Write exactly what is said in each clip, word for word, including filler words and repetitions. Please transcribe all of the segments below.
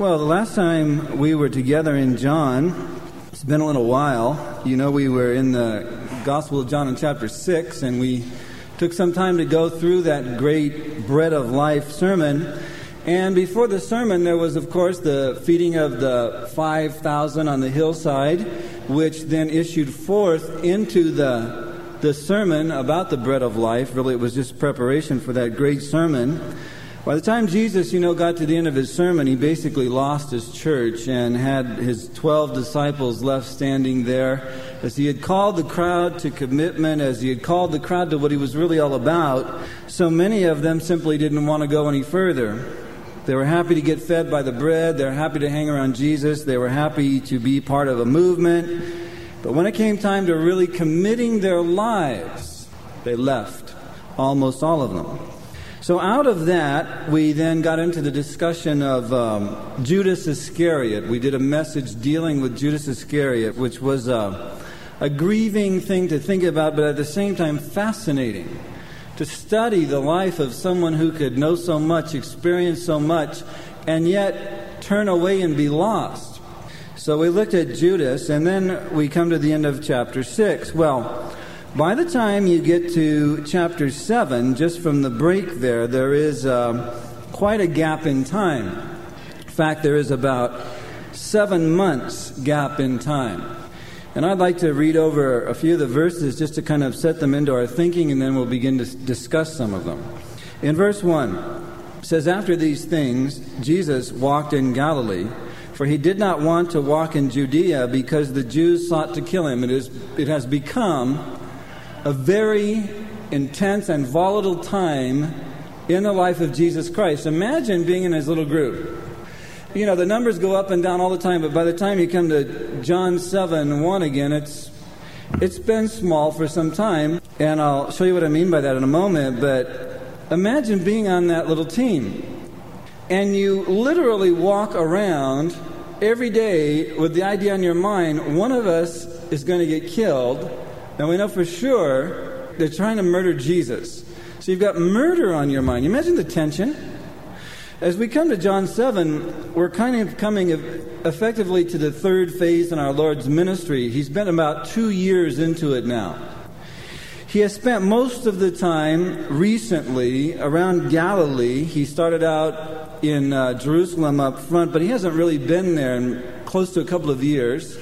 Well, the last time we were together in John, it's been a little while. You know, we were in the Gospel of John in chapter six, and we took some time to go through that great bread of life sermon. And before the sermon, there was, of course, the feeding of the five thousand on the hillside, which then issued forth into the the sermon about the bread of life. Really, it was just preparation for that great sermon. By the time Jesus, you know, got to the end of his sermon, he basically lost his church and had his twelve disciples left standing there. As he had called the crowd to commitment, as he had called the crowd to what he was really all about, so many of them simply didn't want to go any further. They were happy to get fed by the bread. They were happy to hang around Jesus. They were happy to be part of a movement. But when it came time to really committing their lives, they left, almost all of them. So out of that, we then got into the discussion of um, Judas Iscariot. We did a message dealing with Judas Iscariot, which was uh, a grieving thing to think about, but at the same time fascinating. To study the life of someone who could know so much, experience so much, and yet turn away and be lost. So we looked at Judas, and then we come to the end of chapter six. Well, by the time you get to chapter seven, just from the break there, there is uh, quite a gap in time. In fact, there is about seven months gap in time. And I'd like to read over a few of the verses just to kind of set them into our thinking, and then we'll begin to discuss some of them. In verse one, it says, "After these things, Jesus walked in Galilee, for he did not want to walk in Judea because the Jews sought to kill him." It is, it has become a very intense and volatile time in the life of Jesus Christ. Imagine being in his little group. You know, the numbers go up and down all the time, but by the time you come to John seven one again, it's it's been small for some time, and I'll show you what I mean by that in a moment, but imagine being on that little team, and you literally walk around every day with the idea in your mind, one of us is going to get killed. And we know for sure they're trying to murder Jesus. So you've got murder on your mind. You imagine the tension. As we come to John seven, we're kind of coming effectively to the third phase in our Lord's ministry. He's been about two years into it now. He has spent most of the time recently around Galilee. He started out in uh, Jerusalem up front, but he hasn't really been there in close to a couple of years.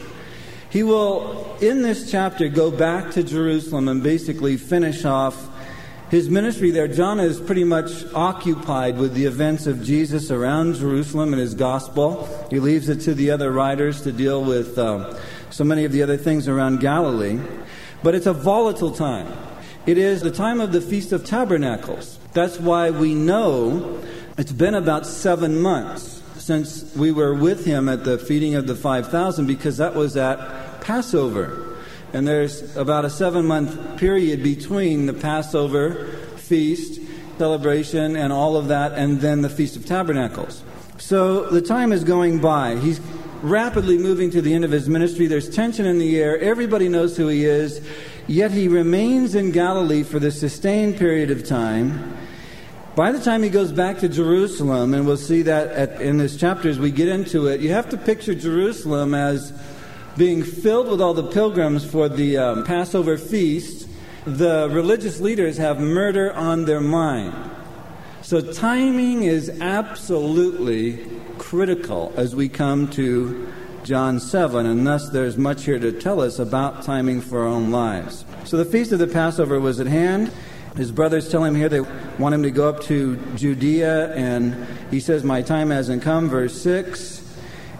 He will, in this chapter, go back to Jerusalem and basically finish off his ministry there. John is pretty much occupied with the events of Jesus around Jerusalem and his gospel. He leaves it to the other writers to deal with um, so many of the other things around Galilee. But it's a volatile time. It is the time of the Feast of Tabernacles. That's why we know it's been about seven months since we were with him at the feeding of the five thousand, because that was at Passover. And there's about a seven-month period between the Passover feast, celebration, and all of that, and then the Feast of Tabernacles. So the time is going by. He's rapidly moving to the end of his ministry. There's tension in the air. Everybody knows who he is. Yet he remains in Galilee for this sustained period of time. By the time he goes back to Jerusalem, and we'll see that at, in this chapter as we get into it, you have to picture Jerusalem as being filled with all the pilgrims for the um, Passover feast. The religious leaders have murder on their mind. So timing is absolutely critical as we come to John seven, and thus there's much here to tell us about timing for our own lives. So the feast of the Passover was at hand. His brothers tell him here they want him to go up to Judea, and he says, "My time hasn't come," verse six.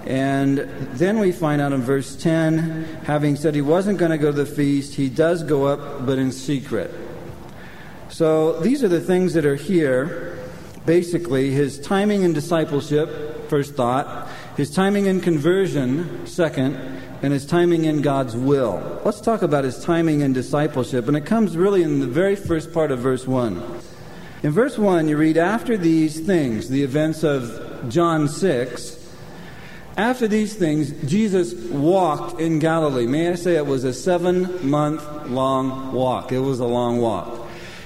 And then we find out in verse ten, having said he wasn't going to go to the feast, he does go up, but in secret. So these are the things that are here. Basically, his timing in discipleship, first thought, his timing in conversion, second, and his timing in God's will. Let's talk about his timing in discipleship, and it comes really in the very first part of verse one. In verse one, you read, "After these things," the events of John six, "after these things, Jesus walked in Galilee." May I say it was a seven-month long walk. It was a long walk.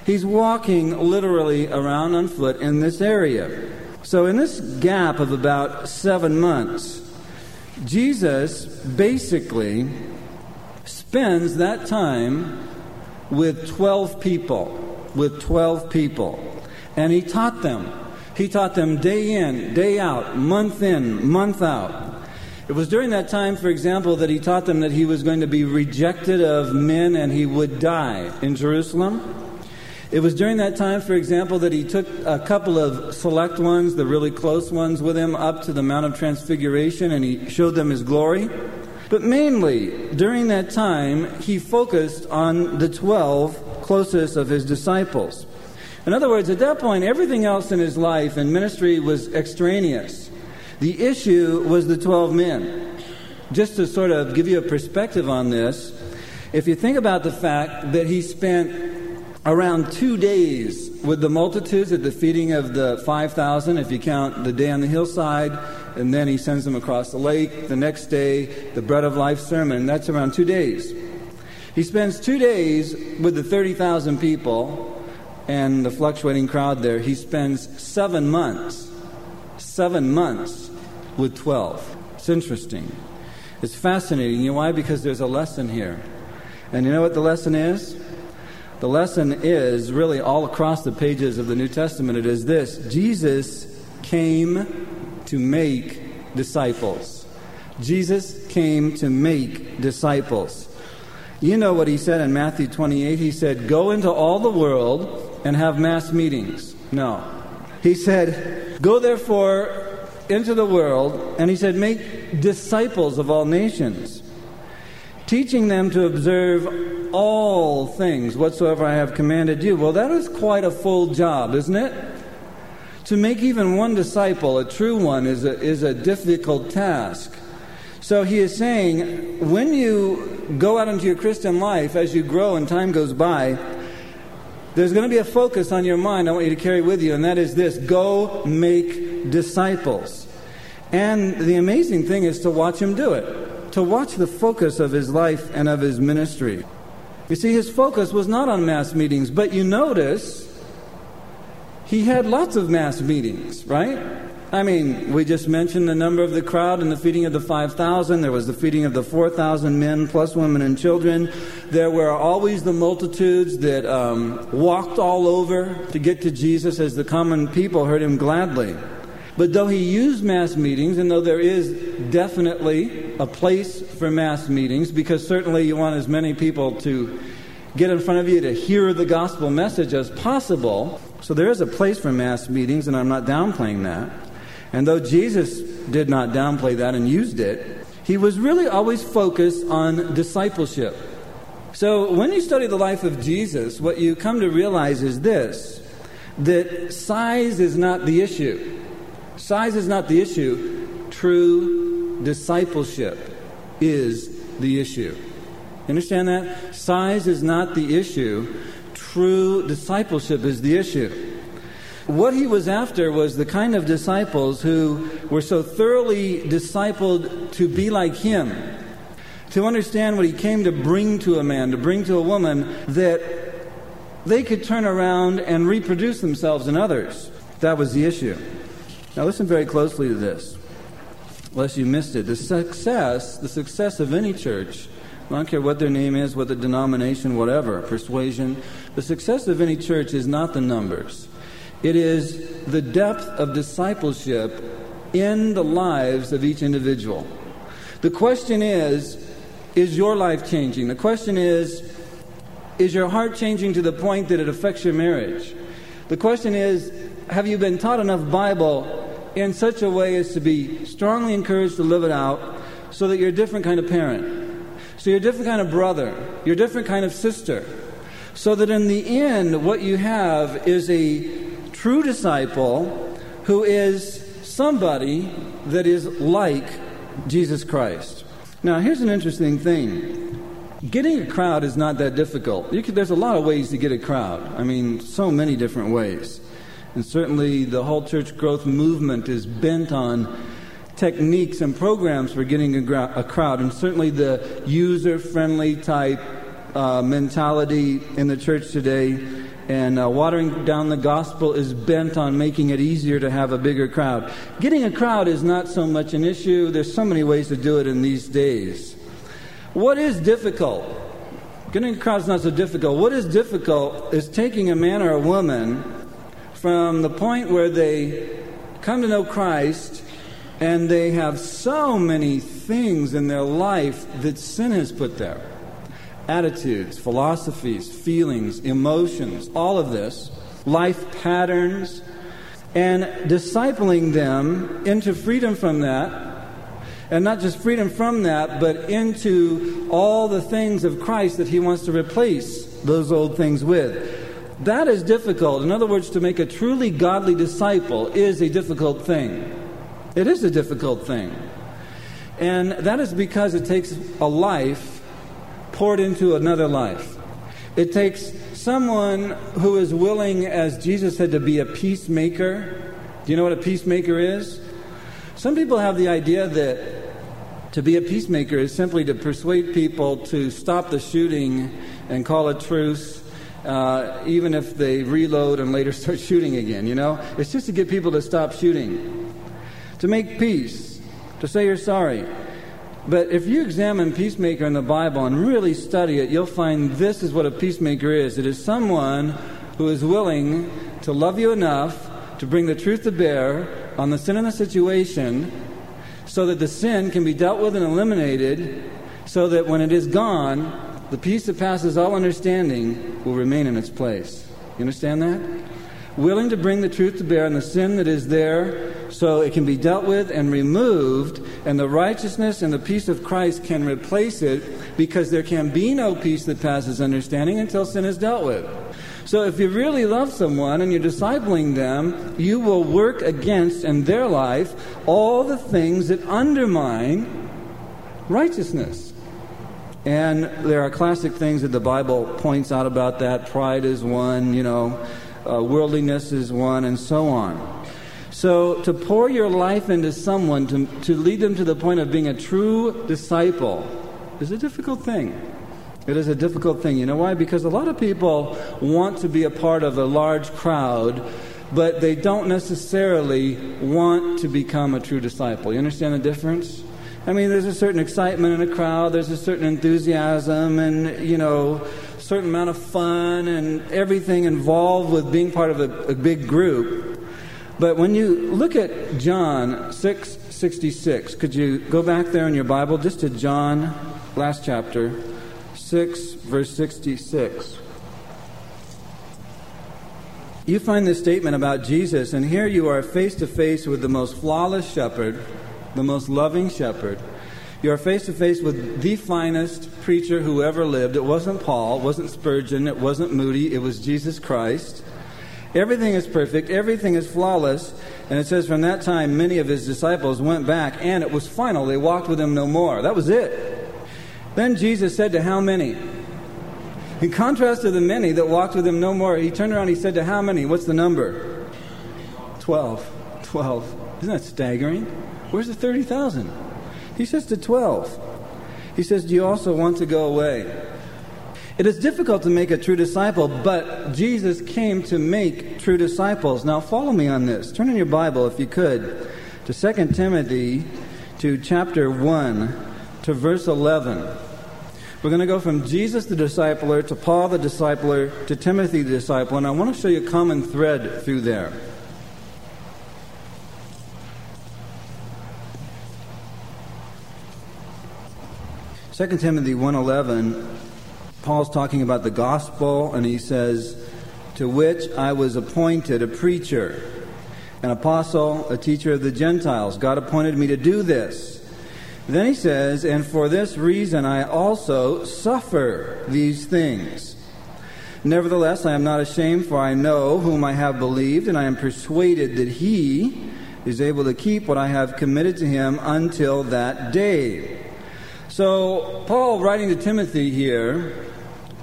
He's walking literally around on foot in this area. So in this gap of about seven months, Jesus basically spends that time with twelve people, with twelve people. And he taught them. He taught them day in, day out, month in, month out. It was during that time, for example, that he taught them that he was going to be rejected of men and he would die in Jerusalem. It was during that time, for example, that he took a couple of select ones, the really close ones, with him up to the Mount of Transfiguration, and he showed them his glory. But mainly, during that time, he focused on the twelve closest of his disciples. In other words, at that point, everything else in his life and ministry was extraneous. The issue was the twelve men. Just to sort of give you a perspective on this, if you think about the fact that he spent around two days with the multitudes at the feeding of the five thousand, if you count the day on the hillside, and then he sends them across the lake. The next day, the bread of life sermon, that's around two days. He spends two days with the thirty thousand people and the fluctuating crowd there. He spends seven months, seven months with twelve. It's interesting. It's fascinating. You know why? Because there's a lesson here. And you know what the lesson is? The lesson is really all across the pages of the New Testament. It is this: Jesus came to make disciples. Jesus came to make disciples. You know what he said in Matthew twenty-eight? He said, "Go into all the world and have mass meetings." No. He said, "Go therefore into the world," and he said, "Make disciples of all nations, teaching them to observe all things whatsoever I have commanded you." Well, that is quite a full job, isn't it? To make even one disciple, a true one, is a, is a difficult task. So he is saying, when you go out into your Christian life, as you grow and time goes by, there's going to be a focus on your mind I want you to carry with you, and that is this: go make disciples. And the amazing thing is to watch him do it. To watch the focus of his life and of his ministry. You see, his focus was not on mass meetings, but you notice he had lots of mass meetings, right? I mean, we just mentioned the number of the crowd and the feeding of the five thousand. There was the feeding of the four thousand men plus women and children. There were always the multitudes that um, walked all over to get to Jesus, as the common people heard him gladly. But though he used mass meetings, and though there is definitely a place for mass meetings, because certainly you want as many people to get in front of you to hear the gospel message as possible, so there is a place for mass meetings, and I'm not downplaying that. And though Jesus did not downplay that and used it, he was really always focused on discipleship. So when you study the life of Jesus, what you come to realize is this, that size is not the issue. Size is not the issue. True discipleship is the issue. Understand that? Size is not the issue. True discipleship is the issue. What he was after was the kind of disciples who were so thoroughly discipled to be like him, to understand what he came to bring to a man, to bring to a woman, that they could turn around and reproduce themselves in others. That was the issue. Now listen very closely to this, lest you missed it. The success, the success of any church, I don't care what their name is, what the denomination, whatever, persuasion, the success of any church is not the numbers. It is the depth of discipleship in the lives of each individual. The question is, is your life changing? The question is, is your heart changing to the point that it affects your marriage? The question is, have you been taught enough Bible in such a way as to be strongly encouraged to live it out, so that you're a different kind of parent, so you're a different kind of brother, you're a different kind of sister, so that in the end what you have is a true disciple who is somebody that is like Jesus Christ. Now here's an interesting thing. Getting a crowd is not that difficult. You could, there's a lot of ways to get a crowd. I mean, so many different ways. And certainly the whole church growth movement is bent on techniques and programs for getting a, gra- a crowd. And certainly the user-friendly type uh, mentality in the church today and uh, watering down the gospel is bent on making it easier to have a bigger crowd. Getting a crowd is not so much an issue. There's so many ways to do it in these days. What is difficult? Getting a crowd is not so difficult. What is difficult is taking a man or a woman from the point where they come to know Christ and they have so many things in their life that sin has put there. Attitudes, philosophies, feelings, emotions, all of this, life patterns, and discipling them into freedom from that, and not just freedom from that, but into all the things of Christ that he wants to replace those old things with. That is difficult. In other words, to make a truly godly disciple is a difficult thing. It is a difficult thing. And that is because it takes a life poured into another life. It takes someone who is willing, as Jesus said, to be a peacemaker. Do you know what a peacemaker is? Some people have the idea that to be a peacemaker is simply to persuade people to stop the shooting and call a truce, uh, even if they reload and later start shooting again, you know? It's just to get people to stop shooting, to make peace, to say you're sorry. But if you examine peacemaker in the Bible and really study it, you'll find this is what a peacemaker is. It is someone who is willing to love you enough to bring the truth to bear on the sin in the situation, so that the sin can be dealt with and eliminated, so that when it is gone, the peace that passes all understanding will remain in its place. You understand that? Willing to bring the truth to bear on the sin that is there, so it can be dealt with and removed, and the righteousness and the peace of Christ can replace it, because there can be no peace that passes understanding until sin is dealt with. So if you really love someone and you're discipling them, you will work against in their life all the things that undermine righteousness. And there are classic things that the Bible points out about that. Pride is one, you know, uh, worldliness is one, and so on. So to pour your life into someone, to, to lead them to the point of being a true disciple, is a difficult thing. It is a difficult thing. You know why? Because a lot of people want to be a part of a large crowd, but they don't necessarily want to become a true disciple. You understand the difference? I mean, there's a certain excitement in a crowd. There's a certain enthusiasm and, you know, certain amount of fun and everything involved with being part of a, a big group. But when you look at John six sixty-six, could you go back there in your Bible just to John, last chapter, six, verse sixty-six. You find this statement about Jesus, and here you are face to face with the most flawless shepherd, the most loving shepherd. You are face to face with the finest preacher who ever lived. It wasn't Paul, it wasn't Spurgeon, it wasn't Moody, it was Jesus Christ. Everything is perfect, everything is flawless, and it says from that time many of his disciples went back, and it was final. They walked with him no more. That was it. Then Jesus said to how many? In contrast to the many that walked with him no more, he turned around and he said to how many? What's the number? Twelve. Twelve. Isn't that staggering? Where's the thirty thousand? He says to twelve. He says, do you also want to go away? It is difficult to make a true disciple, but Jesus came to make true disciples. Now follow me on this. Turn in your Bible, if you could, to Second Timothy, to chapter one, to verse eleven. We're going to go from Jesus the discipler to Paul the discipler to Timothy the disciple, and I want to show you a common thread through there. Second Timothy one eleven, Paul's talking about the gospel, and he says, to which I was appointed a preacher, an apostle, a teacher of the Gentiles. God appointed me to do this. Then he says, and for this reason I also suffer these things. Nevertheless, I am not ashamed, for I know whom I have believed, and I am persuaded that he is able to keep what I have committed to him until that day. So Paul, writing to Timothy here,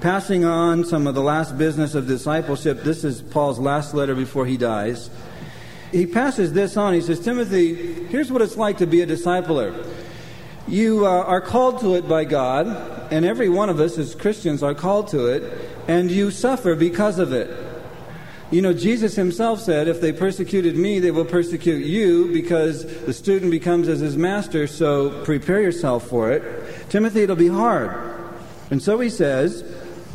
passing on some of the last business of discipleship. This is Paul's last letter before he dies. He passes this on. He says, Timothy, here's what it's like to be a discipler. You uh, are called to it by God, and every one of us as Christians are called to it, and you suffer because of it. You know, Jesus himself said, if they persecuted me, they will persecute you, because the student becomes as his master, so prepare yourself for it. Timothy, it'll be hard. And so he says,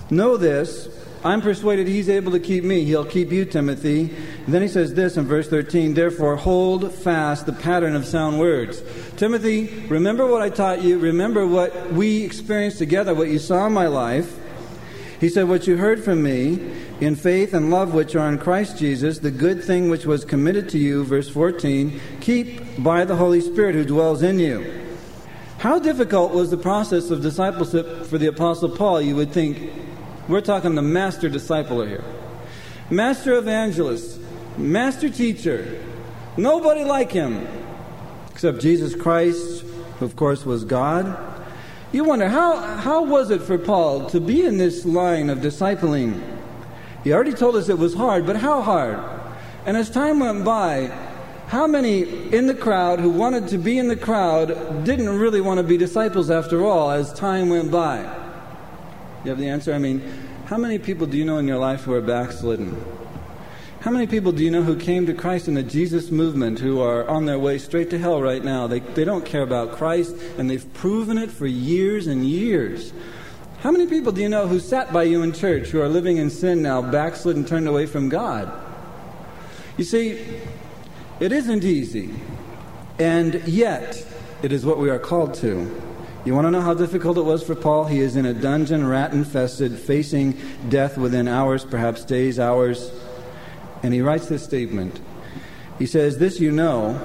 know this, I'm persuaded he's able to keep me. He'll keep you, Timothy. And then he says this in verse thirteen, therefore hold fast the pattern of sound words. Timothy, remember what I taught you. Remember what we experienced together, what you saw in my life. He said, what you heard from me in faith and love which are in Christ Jesus, the good thing which was committed to you, verse fourteen, keep by the Holy Spirit who dwells in you. How difficult was the process of discipleship for the Apostle Paul, you would think? We're talking the master discipler here. Master evangelist. Master teacher. Nobody like him. Except Jesus Christ, who of course was God. You wonder, how, how was it for Paul to be in this line of discipling? He already told us it was hard, but how hard? And as time went by, how many in the crowd who wanted to be in the crowd didn't really want to be disciples after all as time went by? You have the answer? I mean, how many people do you know in your life who are backslidden? How many people do you know who came to Christ in the Jesus movement who are on their way straight to hell right now? They, they don't care about Christ, and they've proven it for years and years. How many people do you know who sat by you in church who are living in sin now, backslidden, turned away from God? You see, it isn't easy, and yet it is what we are called to. You want to know how difficult it was for Paul? He is in a dungeon, rat-infested, facing death within hours, perhaps days, hours. And he writes this statement. He says, this you know,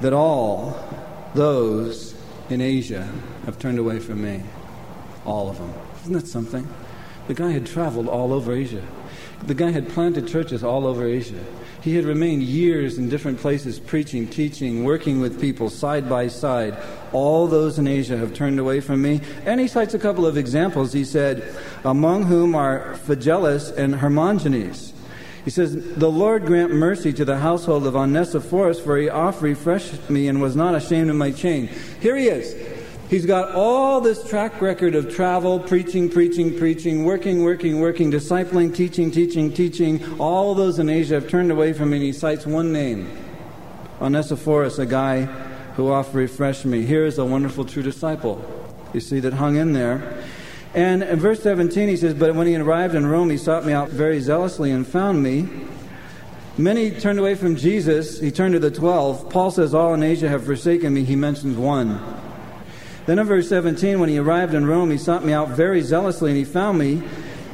that all those in Asia have turned away from me. All of them. Isn't that something? The guy had traveled all over Asia. The guy had planted churches all over Asia. He had remained years in different places, preaching, teaching, working with people side by side. All those in Asia have turned away from me. And he cites a couple of examples. He said, among whom are Phagellus and Hermogenes. He says, the Lord grant mercy to the household of Onesiphorus, for he oft refreshed me and was not ashamed of my chain. Here he is. He's got all this track record of travel, preaching, preaching, preaching, working, working, working, discipling, teaching, teaching, teaching. All those in Asia have turned away from me, and he cites one name, Onesiphorus, a guy who oft refreshed me. Here is a wonderful true disciple, you see, that hung in there. And in verse seventeen he says, but when he arrived in Rome, he sought me out very zealously and found me. Many turned away from Jesus. He turned to the twelve. Paul says, all in Asia have forsaken me. He mentions one. Then in verse seventeen, when he arrived in Rome, he sought me out very zealously, and he found me.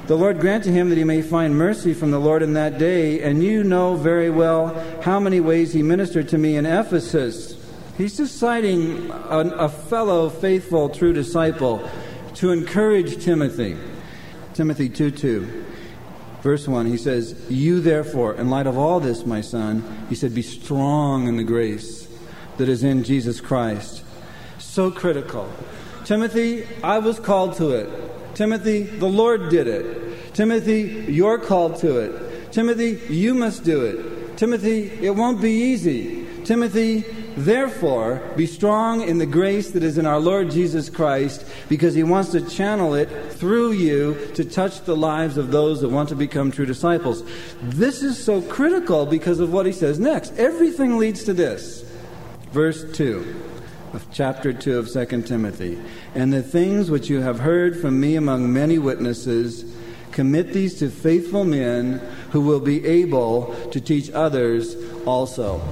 The Lord granted him that he may find mercy from the Lord in that day, and you know very well how many ways he ministered to me in Ephesus. He's just citing a, a fellow faithful true disciple to encourage Timothy. Timothy two two, verse one, he says, you therefore, in light of all this, my son, he said, be strong in the grace that is in Jesus Christ. So critical. Timothy, I was called to it. Timothy, the Lord did it. Timothy, you're called to it. Timothy, you must do it. Timothy, it won't be easy. Timothy, therefore, be strong in the grace that is in our Lord Jesus Christ, because he wants to channel it through you to touch the lives of those that want to become true disciples. This is so critical because of what he says next. Everything leads to this. Verse two. Of chapter two of Second Timothy. And the things which you have heard from me among many witnesses, commit these to faithful men who will be able to teach others also.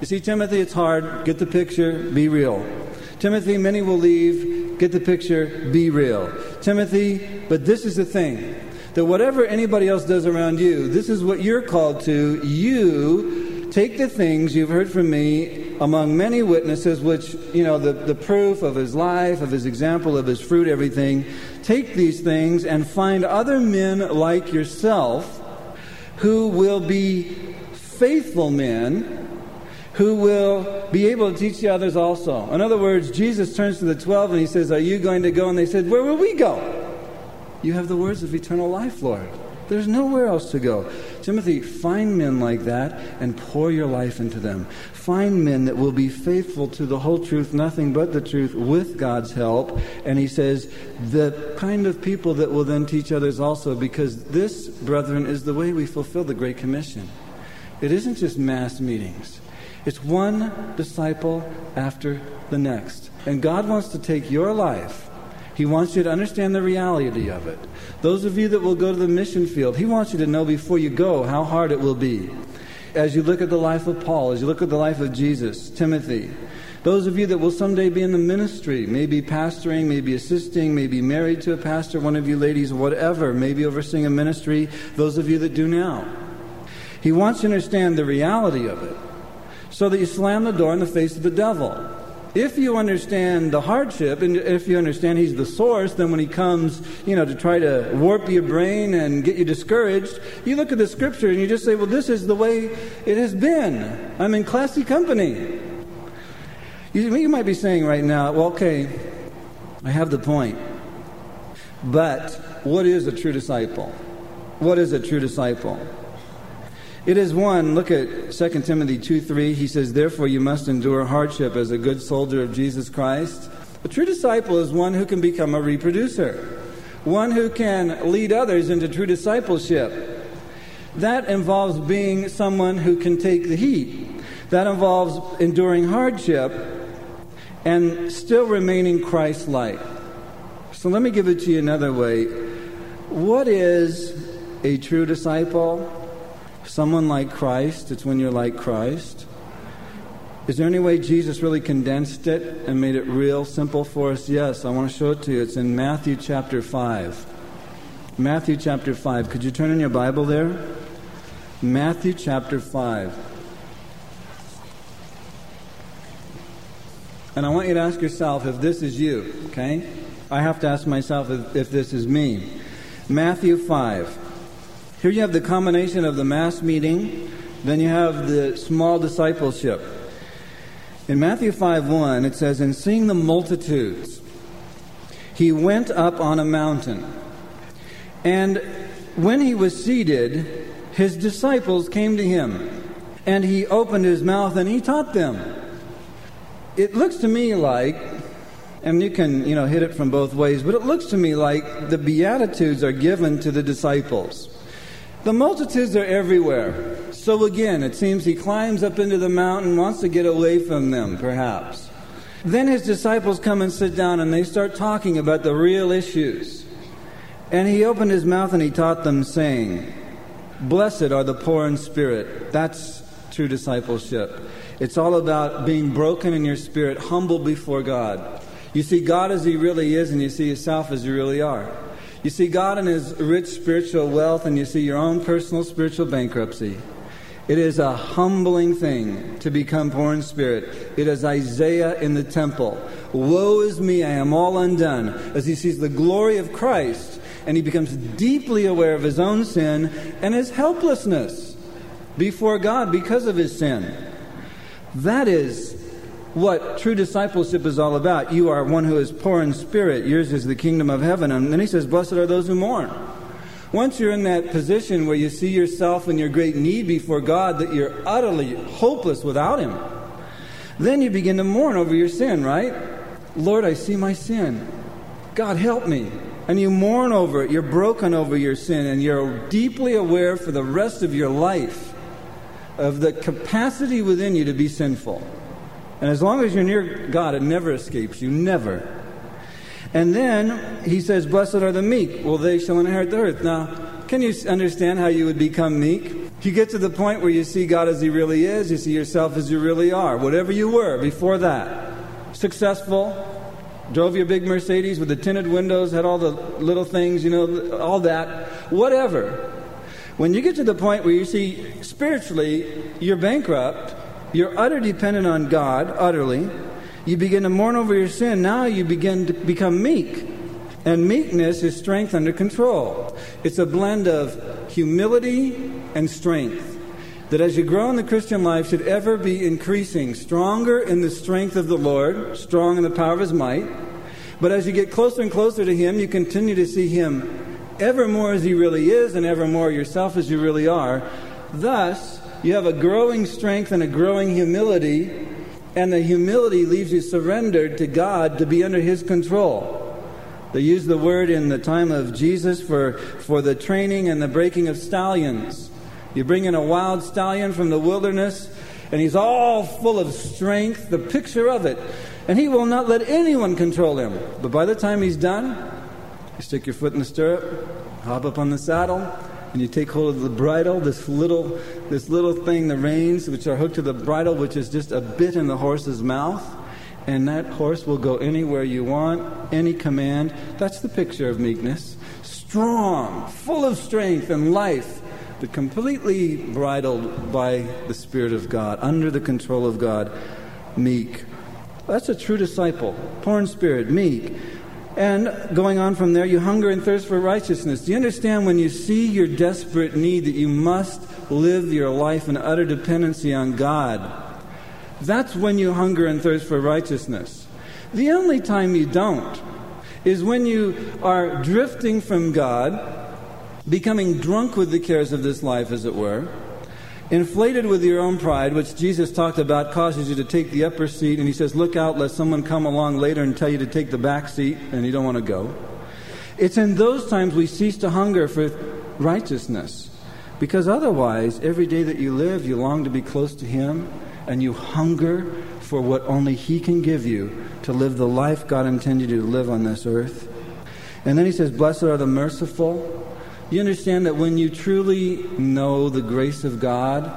You see, Timothy, it's hard. Get the picture, be real. Timothy, many will leave. Get the picture, be real. Timothy, but this is the thing, that whatever anybody else does around you, this is what you're called to. You take the things you've heard from me among many witnesses, which, you know, the, the proof of his life, of his example, of his fruit, everything. Take these things and find other men like yourself who will be faithful men who will be able to teach the others also. In other words, Jesus turns to the twelve and he says, are you going to go? And they said, where will we go? You have the words of eternal life, Lord. There's nowhere else to go. Timothy, find men like that and pour your life into them. Find men that will be faithful to the whole truth, nothing but the truth, with God's help. And he says, the kind of people that will then teach others also, because this, brethren, is the way we fulfill the Great Commission. It isn't just mass meetings. It's one disciple after the next. And God wants to take your life. He wants you to understand the reality of it. Those of you that will go to the mission field, he wants you to know before you go how hard it will be. As you look at the life of Paul, as you look at the life of Jesus, Timothy, those of you that will someday be in the ministry, maybe pastoring, maybe assisting, maybe married to a pastor, one of you ladies, whatever, maybe overseeing a ministry, those of you that do now. He wants you to understand the reality of it, so that you slam the door in the face of the devil. If you understand the hardship, and if you understand he's the source, then when he comes, you know, to try to warp your brain and get you discouraged, you look at the scripture and you just say, well, this is the way it has been. I'm in classy company. You, you might be saying right now, well, okay, I have the point. But what is a true disciple? What is a true disciple? It is one, look at Second Timothy two three, he says, therefore you must endure hardship as a good soldier of Jesus Christ. A true disciple is one who can become a reproducer, one who can lead others into true discipleship. That involves being someone who can take the heat. That involves enduring hardship and still remaining Christ-like. So let me give it to you another way. What is a true disciple? Someone like Christ. It's when you're like Christ. Is there any way Jesus really condensed it and made it real simple for us? Yes, I want to show it to you. It's in Matthew chapter five. Matthew chapter five. Could you turn in your Bible there? Matthew chapter five. And I want you to ask yourself if this is you, okay? I have to ask myself if, if this is me. Matthew five. Here you have the combination of the mass meeting, then you have the small discipleship. In Matthew five one, it says, and seeing the multitudes, he went up on a mountain. And when he was seated, his disciples came to him, and he opened his mouth and he taught them. It looks to me like, and you can, you know, hit it from both ways, but it looks to me like the Beatitudes are given to the disciples. The multitudes are everywhere. So again, it seems he climbs up into the mountain, wants to get away from them, perhaps. Then his disciples come and sit down, and they start talking about the real issues. And he opened his mouth and he taught them, saying, blessed are the poor in spirit. That's true discipleship. It's all about being broken in your spirit, humble before God. You see God as he really is, and you see yourself as you really are. You see God in his rich spiritual wealth, and you see your own personal spiritual bankruptcy. It is a humbling thing to become poor in spirit. It is Isaiah in the temple. Woe is me, I am all undone. As he sees the glory of Christ, and he becomes deeply aware of his own sin and his helplessness before God because of his sin. That is what true discipleship is all about. You are one who is poor in spirit. Yours is the kingdom of heaven. And then he says, blessed are those who mourn. Once you're in that position where you see yourself in your great need before God, that you're utterly hopeless without him, then you begin to mourn over your sin, right? Lord, I see my sin. God, help me. And you mourn over it. You're broken over your sin. And you're deeply aware for the rest of your life of the capacity within you to be sinful. And as long as you're near God, it never escapes you, never. And then he says, blessed are the meek. Well, they shall inherit the earth. Now, can you understand how you would become meek? You get to the point where you see God as he really is. You see yourself as you really are. Whatever you were before that. Successful. Drove your big Mercedes with the tinted windows. Had all the little things, you know, all that. Whatever. When you get to the point where you see spiritually you're bankrupt, you're utterly dependent on God, utterly. You begin to mourn over your sin. Now you begin to become meek. And meekness is strength under control. It's a blend of humility and strength that as you grow in the Christian life should ever be increasing. Stronger in the strength of the Lord, strong in the power of his might. But as you get closer and closer to him, you continue to see him ever more as he really is, and ever more yourself as you really are. Thus, you have a growing strength and a growing humility, and the humility leaves you surrendered to God to be under His control. They use the word in the time of Jesus for, for the training and the breaking of stallions. You bring in a wild stallion from the wilderness, and he's all full of strength, the picture of it. And he will not let anyone control him. But by the time he's done, you stick your foot in the stirrup, hop up on the saddle, and you take hold of the bridle, this little, this little thing, the reins, which are hooked to the bridle, which is just a bit in the horse's mouth. And that horse will go anywhere you want, any command. That's the picture of meekness. Strong, full of strength and life, but completely bridled by the Spirit of God, under the control of God, meek. That's a true disciple, poor in spirit, meek. And going on from there, you hunger and thirst for righteousness. Do you understand when you see your desperate need that you must live your life in utter dependency on God? That's when you hunger and thirst for righteousness. The only time you don't is when you are drifting from God, becoming drunk with the cares of this life, as it were, inflated with your own pride, which Jesus talked about causes you to take the upper seat, and he says, look out lest someone come along later and tell you to take the back seat, and you don't want to go. It's in those times we cease to hunger for righteousness, because otherwise, every day that you live, you long to be close to him, and you hunger for what only He can give you to live the life God intended you to live on this earth. And then He says, blessed are the merciful. You understand that when you truly know the grace of God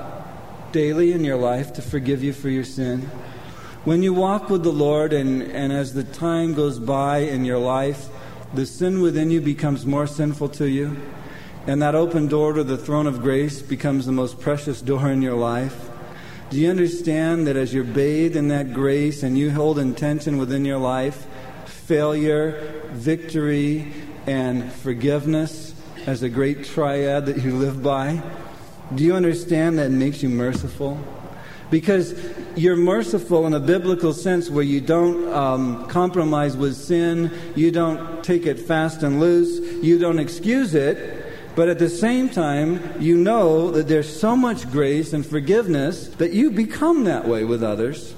daily in your life to forgive you for your sin, when you walk with the Lord and, and as the time goes by in your life, the sin within you becomes more sinful to you, and that open door to the throne of grace becomes the most precious door in your life. Do you understand that as you're bathed in that grace and you hold intention within your life, failure, victory, and forgiveness as a great triad that you live by? Do you understand that it makes you merciful? Because you're merciful in a biblical sense where you don't um, compromise with sin, you don't take it fast and loose, you don't excuse it. But at the same time, you know that there's so much grace and forgiveness that you become that way with others.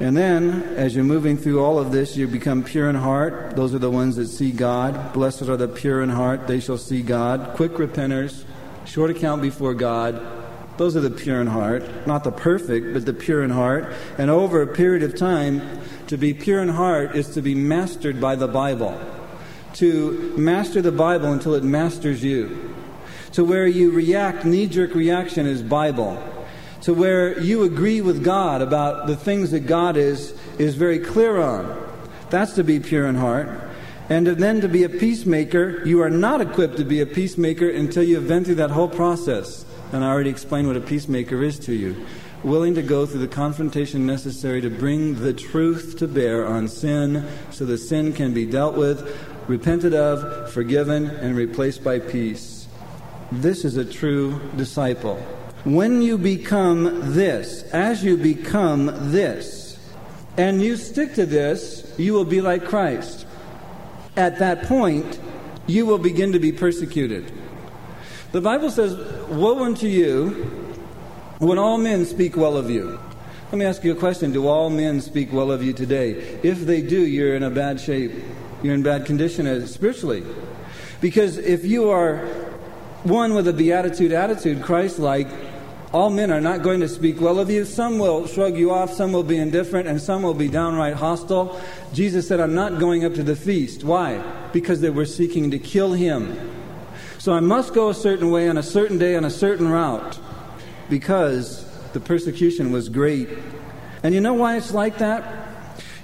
And then, as you're moving through all of this, you become pure in heart. Those are the ones that see God. Blessed are the pure in heart, they shall see God. Quick repenters, short account before God. Those are the pure in heart. Not the perfect, but the pure in heart. And over a period of time, to be pure in heart is to be mastered by the Bible. To master the Bible until it masters you. To where you react, knee-jerk reaction is Bible. To where you agree with God about the things that God is is very clear on. That's to be pure in heart. And then to be a peacemaker, you are not equipped to be a peacemaker until you have been through that whole process. And I already explained what a peacemaker is to you. Willing to go through the confrontation necessary to bring the truth to bear on sin so that sin can be dealt with, repented of, forgiven, and replaced by peace. This is a true disciple. When you become this, as you become this, and you stick to this, you will be like Christ. At that point, you will begin to be persecuted. The Bible says, woe unto you when all men speak well of you. Let me ask you a question. Do all men speak well of you today? If they do, you're in a bad shape. You're in bad condition spiritually. Because if you are one with a beatitude attitude, Christ-like, all men are not going to speak well of you. Some will shrug you off, some will be indifferent, and some will be downright hostile. Jesus said, I'm not going up to the feast. Why? Because they were seeking to kill him. So I must go a certain way on a certain day on a certain route. Because the persecution was great. And you know why it's like that?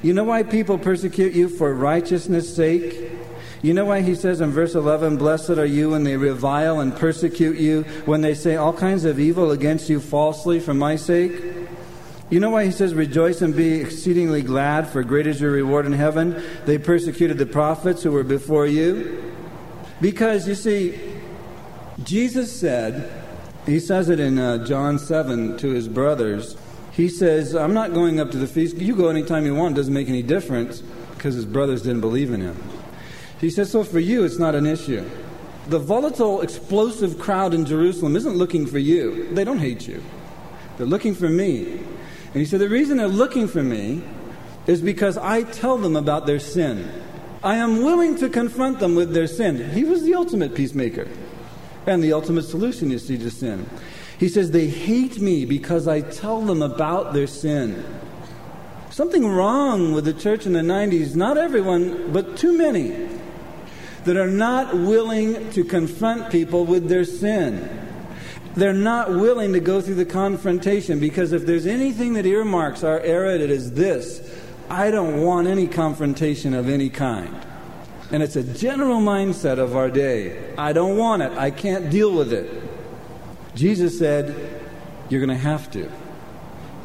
You know why people persecute you? For righteousness' sake. You know why he says in verse eleven, blessed are you when they revile and persecute you, when they say all kinds of evil against you falsely for my sake? You know why he says, rejoice and be exceedingly glad, for great is your reward in heaven. They persecuted the prophets who were before you. Because, you see, Jesus said, he says it in uh, John seven to his brothers. He says, I'm not going up to the feast. You go anytime you want. It doesn't make any difference, because his brothers didn't believe in him. He says, so for you, it's not an issue. The volatile, explosive crowd in Jerusalem isn't looking for you. They don't hate you. They're looking for me. And he said, the reason they're looking for me is because I tell them about their sin. I am willing to confront them with their sin. He was the ultimate peacemaker and the ultimate solution, you see, to sin. He says, they hate me because I tell them about their sin. Something wrong with the church in the nineties, not everyone, but too many, that are not willing to confront people with their sin. They're not willing to go through the confrontation, because if there's anything that earmarks our era, it is this: I don't want any confrontation of any kind. And it's a general mindset of our day. I don't want it. I can't deal with it. Jesus said, you're going to have to.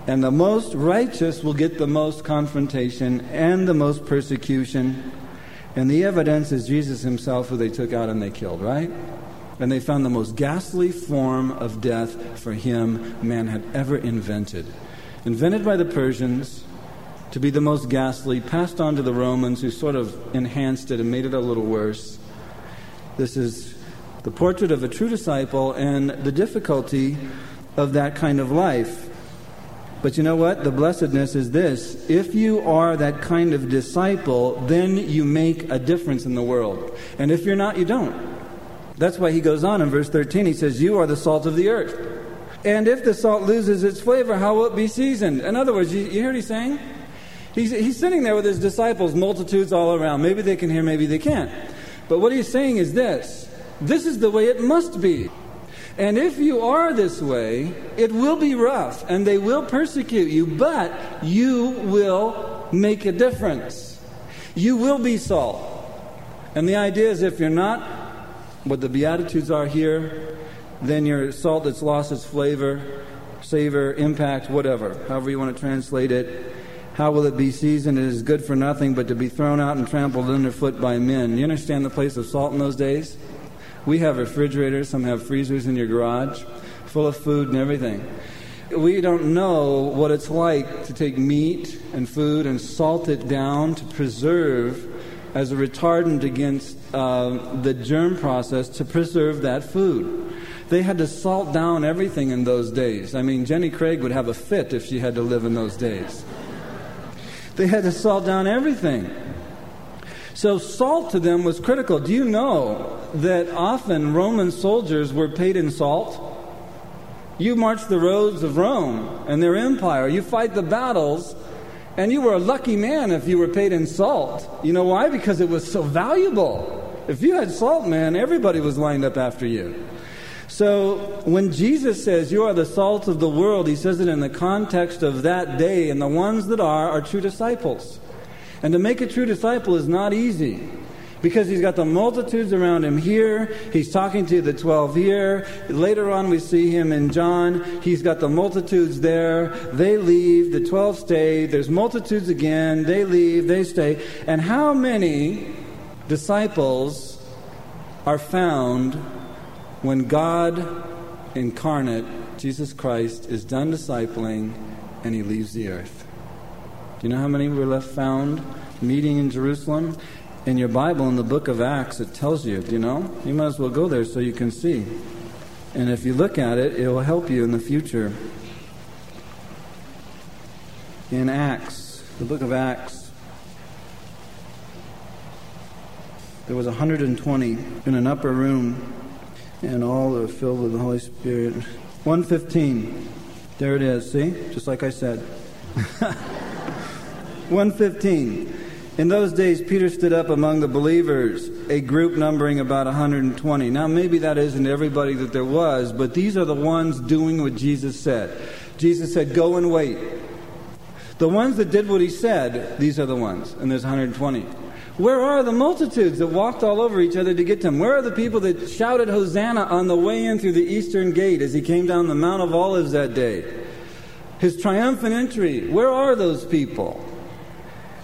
And the most righteous will get the most confrontation and the most persecution. And the evidence is Jesus himself, who they took out and they killed, right? And they found the most ghastly form of death for him man had ever invented. Invented by the Persians to be the most ghastly, passed on to the Romans, who sort of enhanced it and made it a little worse. This is the portrait of a true disciple and the difficulty of that kind of life. But you know what? The blessedness is this: if you are that kind of disciple, then you make a difference in the world. And if you're not, you don't. That's why he goes on in verse thirteen. He says, you are the salt of the earth. And if the salt loses its flavor, how will it be seasoned? In other words, you, you hear what he's saying? He's, he's sitting there with his disciples, multitudes all around. Maybe they can hear, maybe they can't. But what he's saying is this: this is the way it must be. And if you are this way, it will be rough, and they will persecute you, but you will make a difference. You will be salt. And the idea is, if you're not what the Beatitudes are here, then you're salt that's lost its flavor, savor, impact, whatever, however you want to translate it. How will it be seasoned? It is good for nothing but to be thrown out and trampled underfoot by men. You understand the place of salt in those days? We have refrigerators, some have freezers in your garage, full of food and everything. We don't know what it's like to take meat and food and salt it down to preserve, as a retardant against uh, the germ process, to preserve that food. They had to salt down everything in those days. I mean, Jenny Craig would have a fit if she had to live in those days. They had to salt down everything. So salt to them was critical. Do you know that often Roman soldiers were paid in salt? You march the roads of Rome and their empire. You fight the battles, and you were a lucky man if you were paid in salt. You know why? Because it was so valuable. If you had salt, man, everybody was lined up after you. So when Jesus says, you are the salt of the world, he says it in the context of that day, and the ones that are are true disciples. And to make a true disciple is not easy, because he's got the multitudes around him here. He's talking to the twelve here. Later on we see him in John. He's got the multitudes there. They leave. The twelve stay. There's multitudes again. They leave. They stay. And how many disciples are found when God incarnate, Jesus Christ, is done discipling and he leaves the earth? Do you know how many were left found meeting in Jerusalem? In your Bible, in the book of Acts, it tells you, you know? You might as well go there so you can see. And if you look at it, it will help you in the future. In Acts, the book of Acts, there was one hundred twenty in an upper room, and all are filled with the Holy Spirit. one fifteen. There it is, see? Just like I said. one fifteen. In those days, Peter stood up among the believers, a group numbering about one hundred twenty. Now, maybe that isn't everybody that there was, but these are the ones doing what Jesus said. Jesus said, go and wait. The ones that did what he said, these are the ones, and there's one hundred twenty. Where are the multitudes that walked all over each other to get to him? Where are the people that shouted Hosanna on the way in through the eastern gate as he came down the Mount of Olives that day? His triumphant entry, where are those people?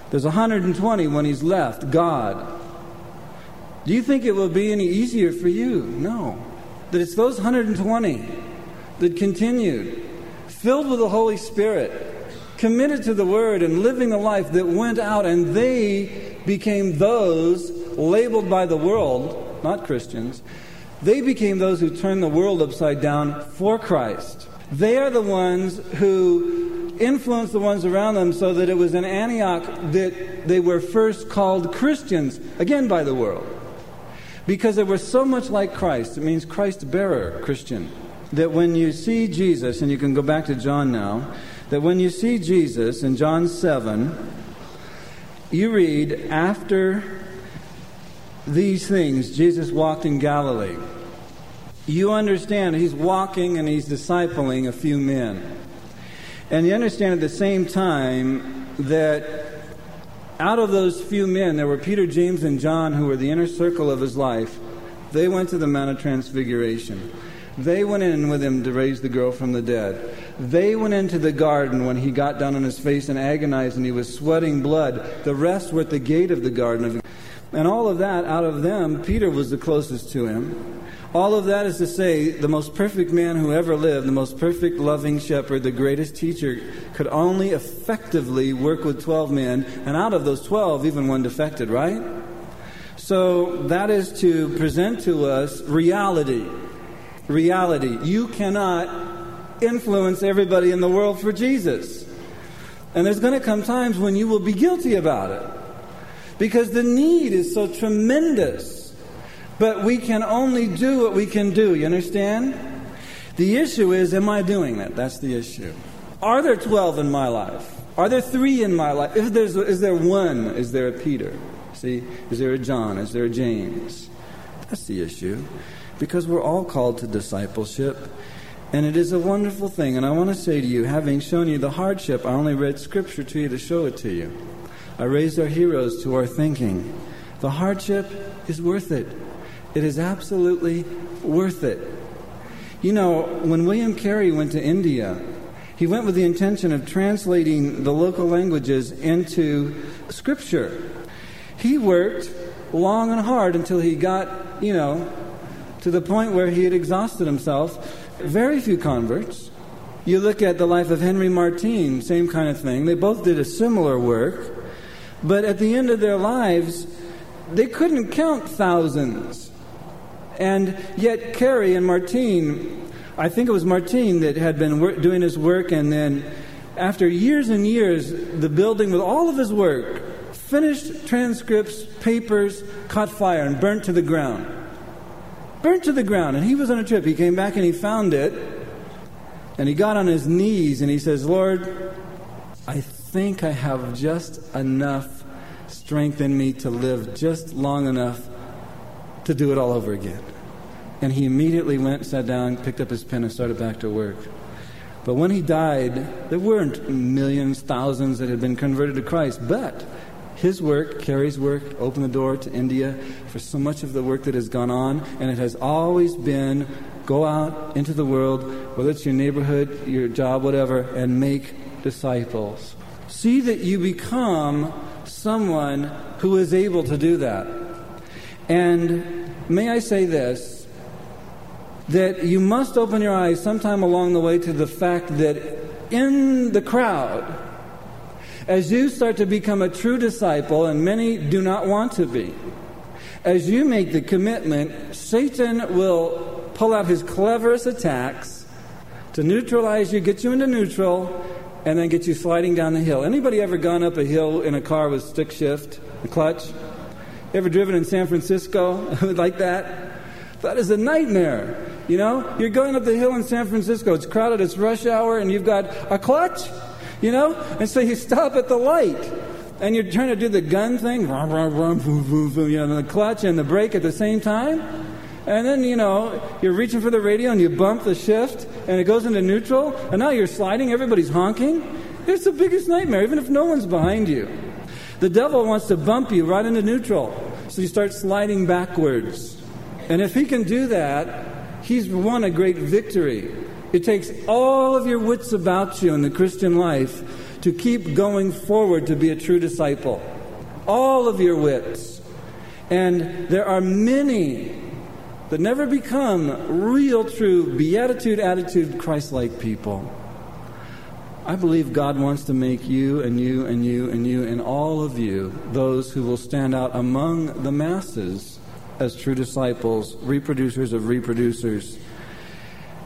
There's one hundred twenty when he's left, God. Do you think it will be any easier for you? No. That it's those one hundred twenty that continued, filled with the Holy Spirit, committed to the Word and living the life, that went out, and they became those labeled by the world, not Christians, they became those who turned the world upside down for Christ. They are the ones who influenced the ones around them so that it was in Antioch that they were first called Christians, again by the world. Because they were so much like Christ, it means Christ-bearer Christian, that when you see Jesus, and you can go back to John now, that when you see Jesus in John seven, you read, after these things, Jesus walked in Galilee. You understand he's walking and he's discipling a few men. And you understand at the same time that out of those few men, there were Peter, James, and John, who were the inner circle of his life. They went to the Mount of Transfiguration. They went in with him to raise the girl from the dead. They went into the garden when he got down on his face and agonized and he was sweating blood. The rest were at the gate of the garden. And all of that, out of them, Peter was the closest to him. All of that is to say, the most perfect man who ever lived, the most perfect loving shepherd, the greatest teacher, could only effectively work with twelve men. And out of those twelve, even one defected, right? So that is to present to us reality. Reality. You cannot influence everybody in the world for Jesus. And there's going to come times when you will be guilty about it. Because the need is so tremendous. But we can only do what we can do. You understand? The issue is, am I doing that? That's the issue. Are there twelve in my life? Are there three in my life? If there's, is there one? Is there a Peter? See? Is there a John? Is there a James? That's the issue. Because we're all called to discipleship. And it is a wonderful thing. And I want to say to you, having shown you the hardship, I only read Scripture to you to show it to you. I raised our heroes to our thinking. The hardship is worth it. It is absolutely worth it. You know, when William Carey went to India, he went with the intention of translating the local languages into Scripture. He worked long and hard until he got, you know, to the point where he had exhausted himself. Very few converts. You look at the life of Henry Martyn, same kind of thing. They both did a similar work. But at the end of their lives, they couldn't count thousands. And yet Carey and Martyn, I think it was Martyn that had been work, doing his work, and then after years and years, the building with all of his work, finished transcripts, papers, caught fire and burnt to the ground. Burnt to the ground. And he was on a trip. He came back and he found it. And he got on his knees and he says, Lord, I think I have just enough strength in me to live just long enough to do it all over again. And he immediately went, sat down, picked up his pen and started back to work. But when he died, there weren't millions, thousands that had been converted to Christ. But his work, Carey's work, opened the door to India for so much of the work that has gone on. And it has always been, go out into the world, whether it's your neighborhood, your job, whatever, and make disciples. See that you become someone who is able to do that. And may I say this, that you must open your eyes sometime along the way to the fact that in the crowd, as you start to become a true disciple, and many do not want to be, as you make the commitment, Satan will pull out his cleverest attacks to neutralize you, get you into neutral, and then get you sliding down the hill. Anybody ever gone up a hill in a car with stick shift, a clutch? Ever driven in San Francisco like that? That is a nightmare. You know, you're going up the hill in San Francisco. It's crowded, it's rush hour, and you've got a clutch. You know? And so you stop at the light. And you're trying to do the gun thing. Rum, rum, rum, boom, boom, boom, you know, the clutch and the brake at the same time. And then, you know, you're reaching for the radio and you bump the shift and it goes into neutral. And now you're sliding. Everybody's honking. It's the biggest nightmare, even if no one's behind you. The devil wants to bump you right into neutral. So you start sliding backwards. And if he can do that, he's won a great victory. It takes all of your wits about you in the Christian life to keep going forward to be a true disciple. All of your wits. And there are many that never become real, true, beatitude, attitude, Christ-like people. I believe God wants to make you and you and you and you and all of you those who will stand out among the masses as true disciples, reproducers of reproducers.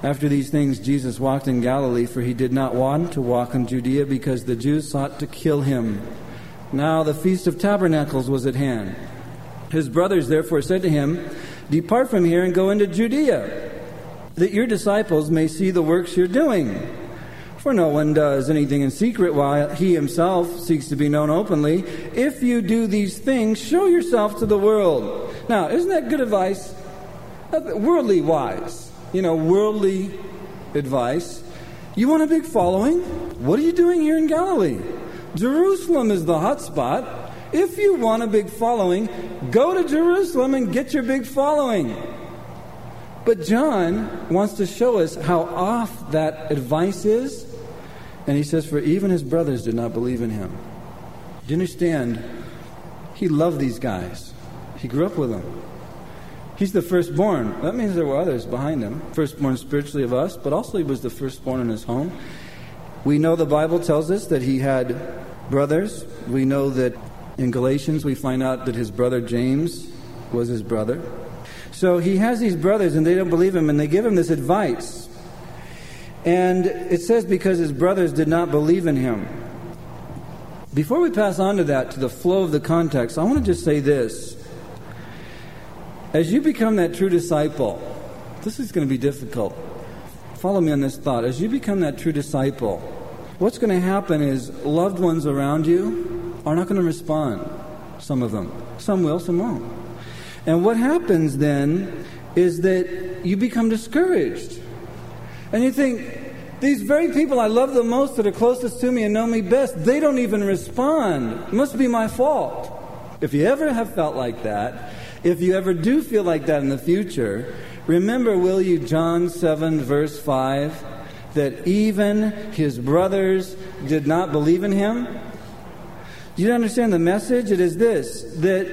After these things, Jesus walked in Galilee, for he did not want to walk in Judea because the Jews sought to kill him. Now the Feast of Tabernacles was at hand. His brothers therefore said to him, "Depart from here and go into Judea, that your disciples may see the works you're doing. For no one does anything in secret while he himself seeks to be known openly. If you do these things, show yourself to the world." Now, isn't that good advice? Worldly wise. You know, worldly advice. You want a big following? What are you doing here in Galilee? Jerusalem is the hot spot. If you want a big following, go to Jerusalem and get your big following. But John wants to show us how off that advice is. And he says, for even his brothers did not believe in him. Do you understand? He loved these guys. He grew up with them. He's the firstborn. That means there were others behind him. Firstborn spiritually of us, but also he was the firstborn in his home. We know the Bible tells us that he had brothers. We know that in Galatians we find out that his brother James was his brother. So he has these brothers and they don't believe him, and they give him this advice. And it says because his brothers did not believe in him. Before we pass on to that, to the flow of the context, I want to just say this. As you become that true disciple, this is going to be difficult. Follow me on this thought. As you become that true disciple, what's going to happen is loved ones around you are not going to respond. Some of them. Some will, some won't. And what happens then is that you become discouraged. And you think, these very people I love the most that are closest to me and know me best, they don't even respond. It must be my fault. If you ever have felt like that, if you ever do feel like that in the future, remember, will you, John seven, verse five, that even his brothers did not believe in him? Do you understand the message? It is this, that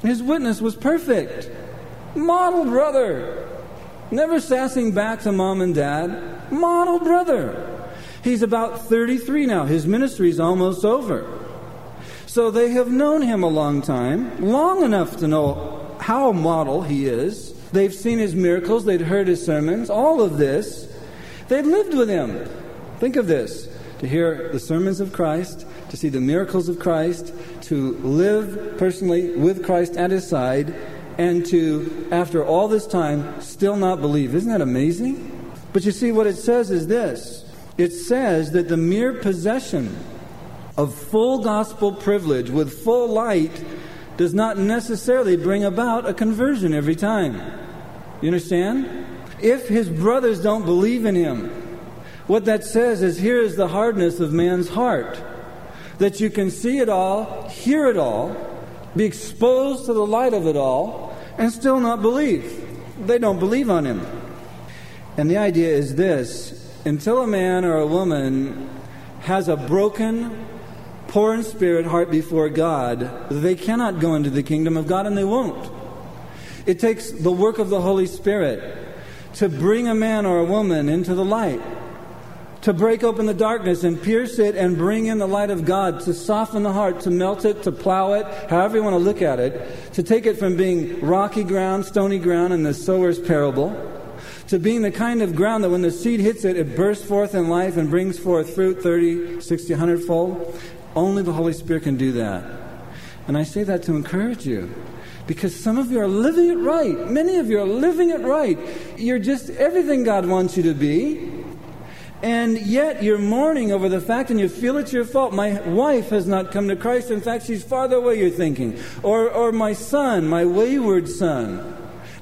his witness was perfect. Model brother. Never sassing back to mom and dad. Model brother. He's about thirty-three now. His ministry is almost over. So they have known him a long time, long enough to know how model he is. They've seen his miracles. They'd heard his sermons. All of this. They'd lived with him. Think of this. To hear the sermons of Christ, to see the miracles of Christ, to live personally with Christ at his side, and to, after all this time, still not believe. Isn't that amazing? But you see, what it says is this. It says that the mere possession of full gospel privilege with full light does not necessarily bring about a conversion every time. You understand? If his brothers don't believe in him, what that says is here is the hardness of man's heart. That you can see it all, hear it all, be exposed to the light of it all, and still not believe. They don't believe on him. And the idea is this, until a man or a woman has a broken, poor in spirit heart before God, they cannot go into the kingdom of God, and they won't. It takes the work of the Holy Spirit to bring a man or a woman into the light, to break open the darkness and pierce it and bring in the light of God, to soften the heart, to melt it, to plow it, however you want to look at it, to take it from being rocky ground, stony ground in the sower's parable, to being the kind of ground that when the seed hits it, it bursts forth in life and brings forth fruit thirty, sixty, one hundred fold. Only the Holy Spirit can do that. And I say that to encourage you, because some of you are living it right. Many of you are living it right. You're just everything God wants you to be. And yet you're mourning over the fact, and you feel it's your fault. My wife has not come to Christ. In fact, she's farther away, you're thinking. Or, or my son, my wayward son.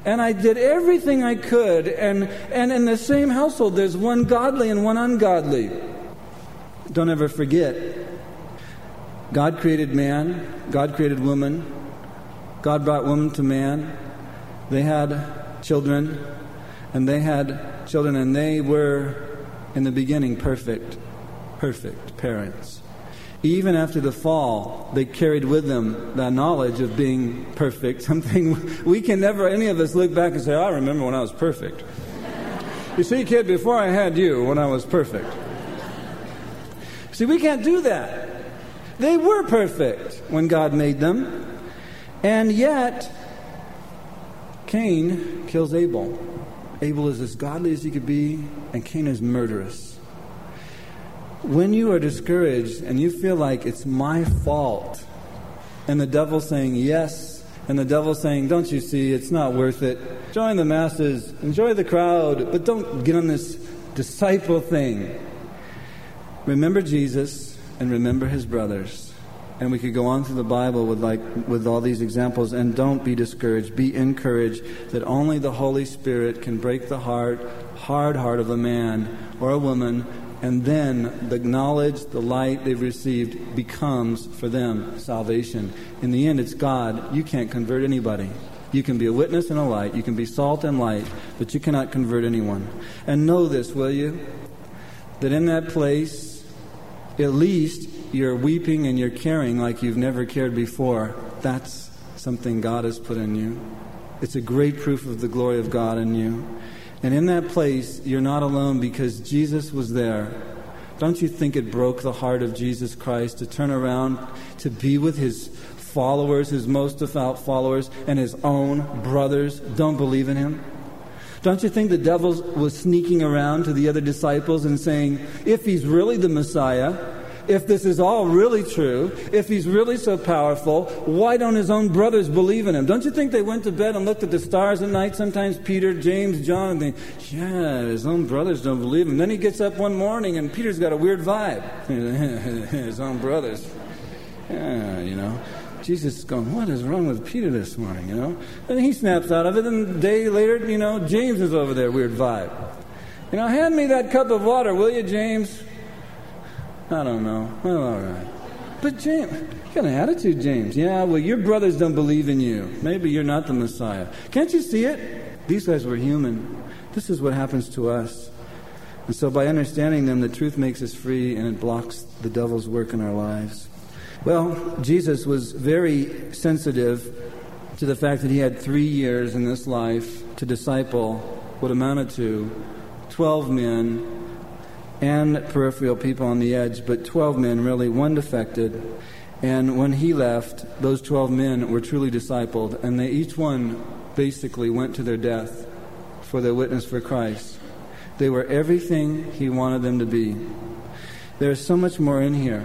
And I did everything I could. And, and in the same household, there's one godly and one ungodly. Don't ever forget. God created man. God created woman. God brought woman to man. They had children. And they had children. And they were, in the beginning, perfect. Perfect parents. Even after the fall, they carried with them the knowledge of being perfect. Something we can never, any of us, look back and say, I remember when I was perfect. You see, kid, before I had you, when I was perfect. See, we can't do that. They were perfect when God made them, and yet Cain kills Abel. Abel is as godly as he could be, and Cain is murderous. When you are discouraged and you feel like it's my fault, and the devil saying yes, and the devil saying, don't you see, it's not worth it. Join the masses, enjoy the crowd, but don't get on this disciple thing. Remember Jesus and remember his brothers. And we could go on through the Bible with like with all these examples. And don't be discouraged. Be encouraged that only the Holy Spirit can break the heart, hard heart of a man or a woman. And then the knowledge, the light they've received becomes for them salvation. In the end, it's God. You can't convert anybody. You can be a witness and a light. You can be salt and light. But you cannot convert anyone. And know this, will you? That in that place, at least you're weeping and you're caring like you've never cared before. That's something God has put in you. It's a great proof of the glory of God in you. And in that place, you're not alone because Jesus was there. Don't you think it broke the heart of Jesus Christ to turn around to be with his followers, his most devout followers, and his own brothers don't believe in him? Don't you think the devil was sneaking around to the other disciples and saying, if he's really the Messiah, if this is all really true, if he's really so powerful, why don't his own brothers believe in him? Don't you think they went to bed and looked at the stars at night? Sometimes Peter, James, John, and they, yeah, his own brothers don't believe him. Then he gets up one morning and Peter's got a weird vibe. His own brothers. Yeah, you know. Jesus is going, what is wrong with Peter this morning, you know? And he snaps out of it, and a day later, you know, James is over there, weird vibe. You know, hand me that cup of water, will you, James? I don't know. Well, all right. But James, you got an attitude, James. Yeah, well, your brothers don't believe in you. Maybe you're not the Messiah. Can't you see it? These guys were human. This is what happens to us. And so by understanding them, the truth makes us free, and it blocks the devil's work in our lives. Well, Jesus was very sensitive to the fact that he had three years in this life to disciple what amounted to twelve men and peripheral people on the edge, but twelve men really, one defected. And when he left, those twelve men were truly discipled, and they each one basically went to their death for their witness for Christ. They were everything he wanted them to be. There's so much more in here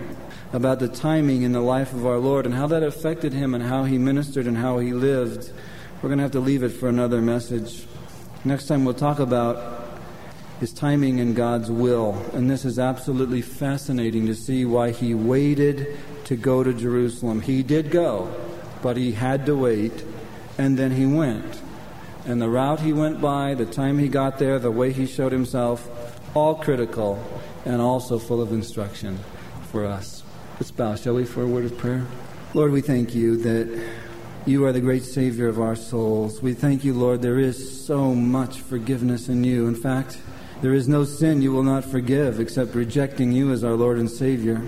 about the timing in the life of our Lord and how that affected him and how he ministered and how he lived. We're going to have to leave it for another message. Next time we'll talk about his timing and God's will. And this is absolutely fascinating to see why he waited to go to Jerusalem. He did go, but he had to wait, and then he went. And the route he went by, the time he got there, the way he showed himself, all critical and also full of instruction for us. Let's bow, shall we, for a word of prayer? Lord, we thank you that you are the great Savior of our souls. We thank you, Lord, there is so much forgiveness in you. In fact, there is no sin you will not forgive except rejecting you as our Lord and Savior.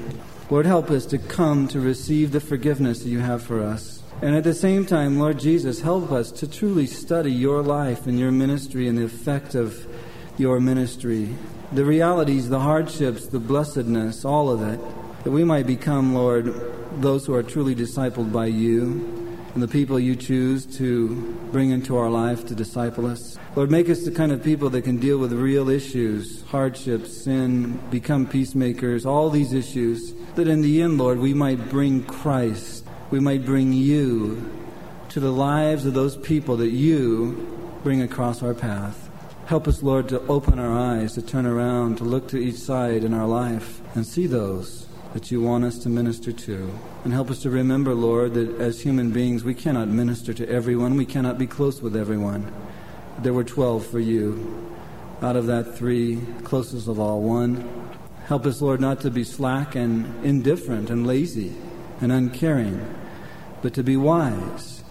Lord, help us to come to receive the forgiveness that you have for us. And at the same time, Lord Jesus, help us to truly study your life and your ministry and the effect of your ministry. The realities, the hardships, the blessedness, all of it. That we might become, Lord, those who are truly discipled by you and the people you choose to bring into our life to disciple us. Lord, make us the kind of people that can deal with real issues, hardships, sin, become peacemakers, all these issues. That in the end, Lord, we might bring Christ, we might bring you to the lives of those people that you bring across our path. Help us, Lord, to open our eyes, to turn around, to look to each side in our life and see those that you want us to minister to. And help us to remember, Lord, that as human beings, we cannot minister to everyone. We cannot be close with everyone. There were twelve for you. Out of that, three, closest of all, one. Help us, Lord, not to be slack and indifferent and lazy and uncaring, but to be wise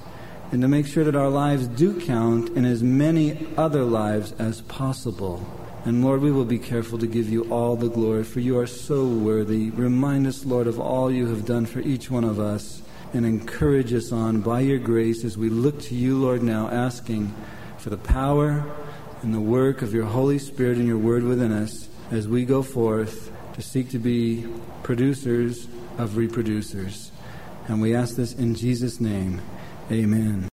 and to make sure that our lives do count in as many other lives as possible. And Lord, we will be careful to give you all the glory, for you are so worthy. Remind us, Lord, of all you have done for each one of us, and encourage us on by your grace as we look to you, Lord, now asking for the power and the work of your Holy Spirit and your word within us as we go forth to seek to be producers of reproducers. And we ask this in Jesus' name. Amen.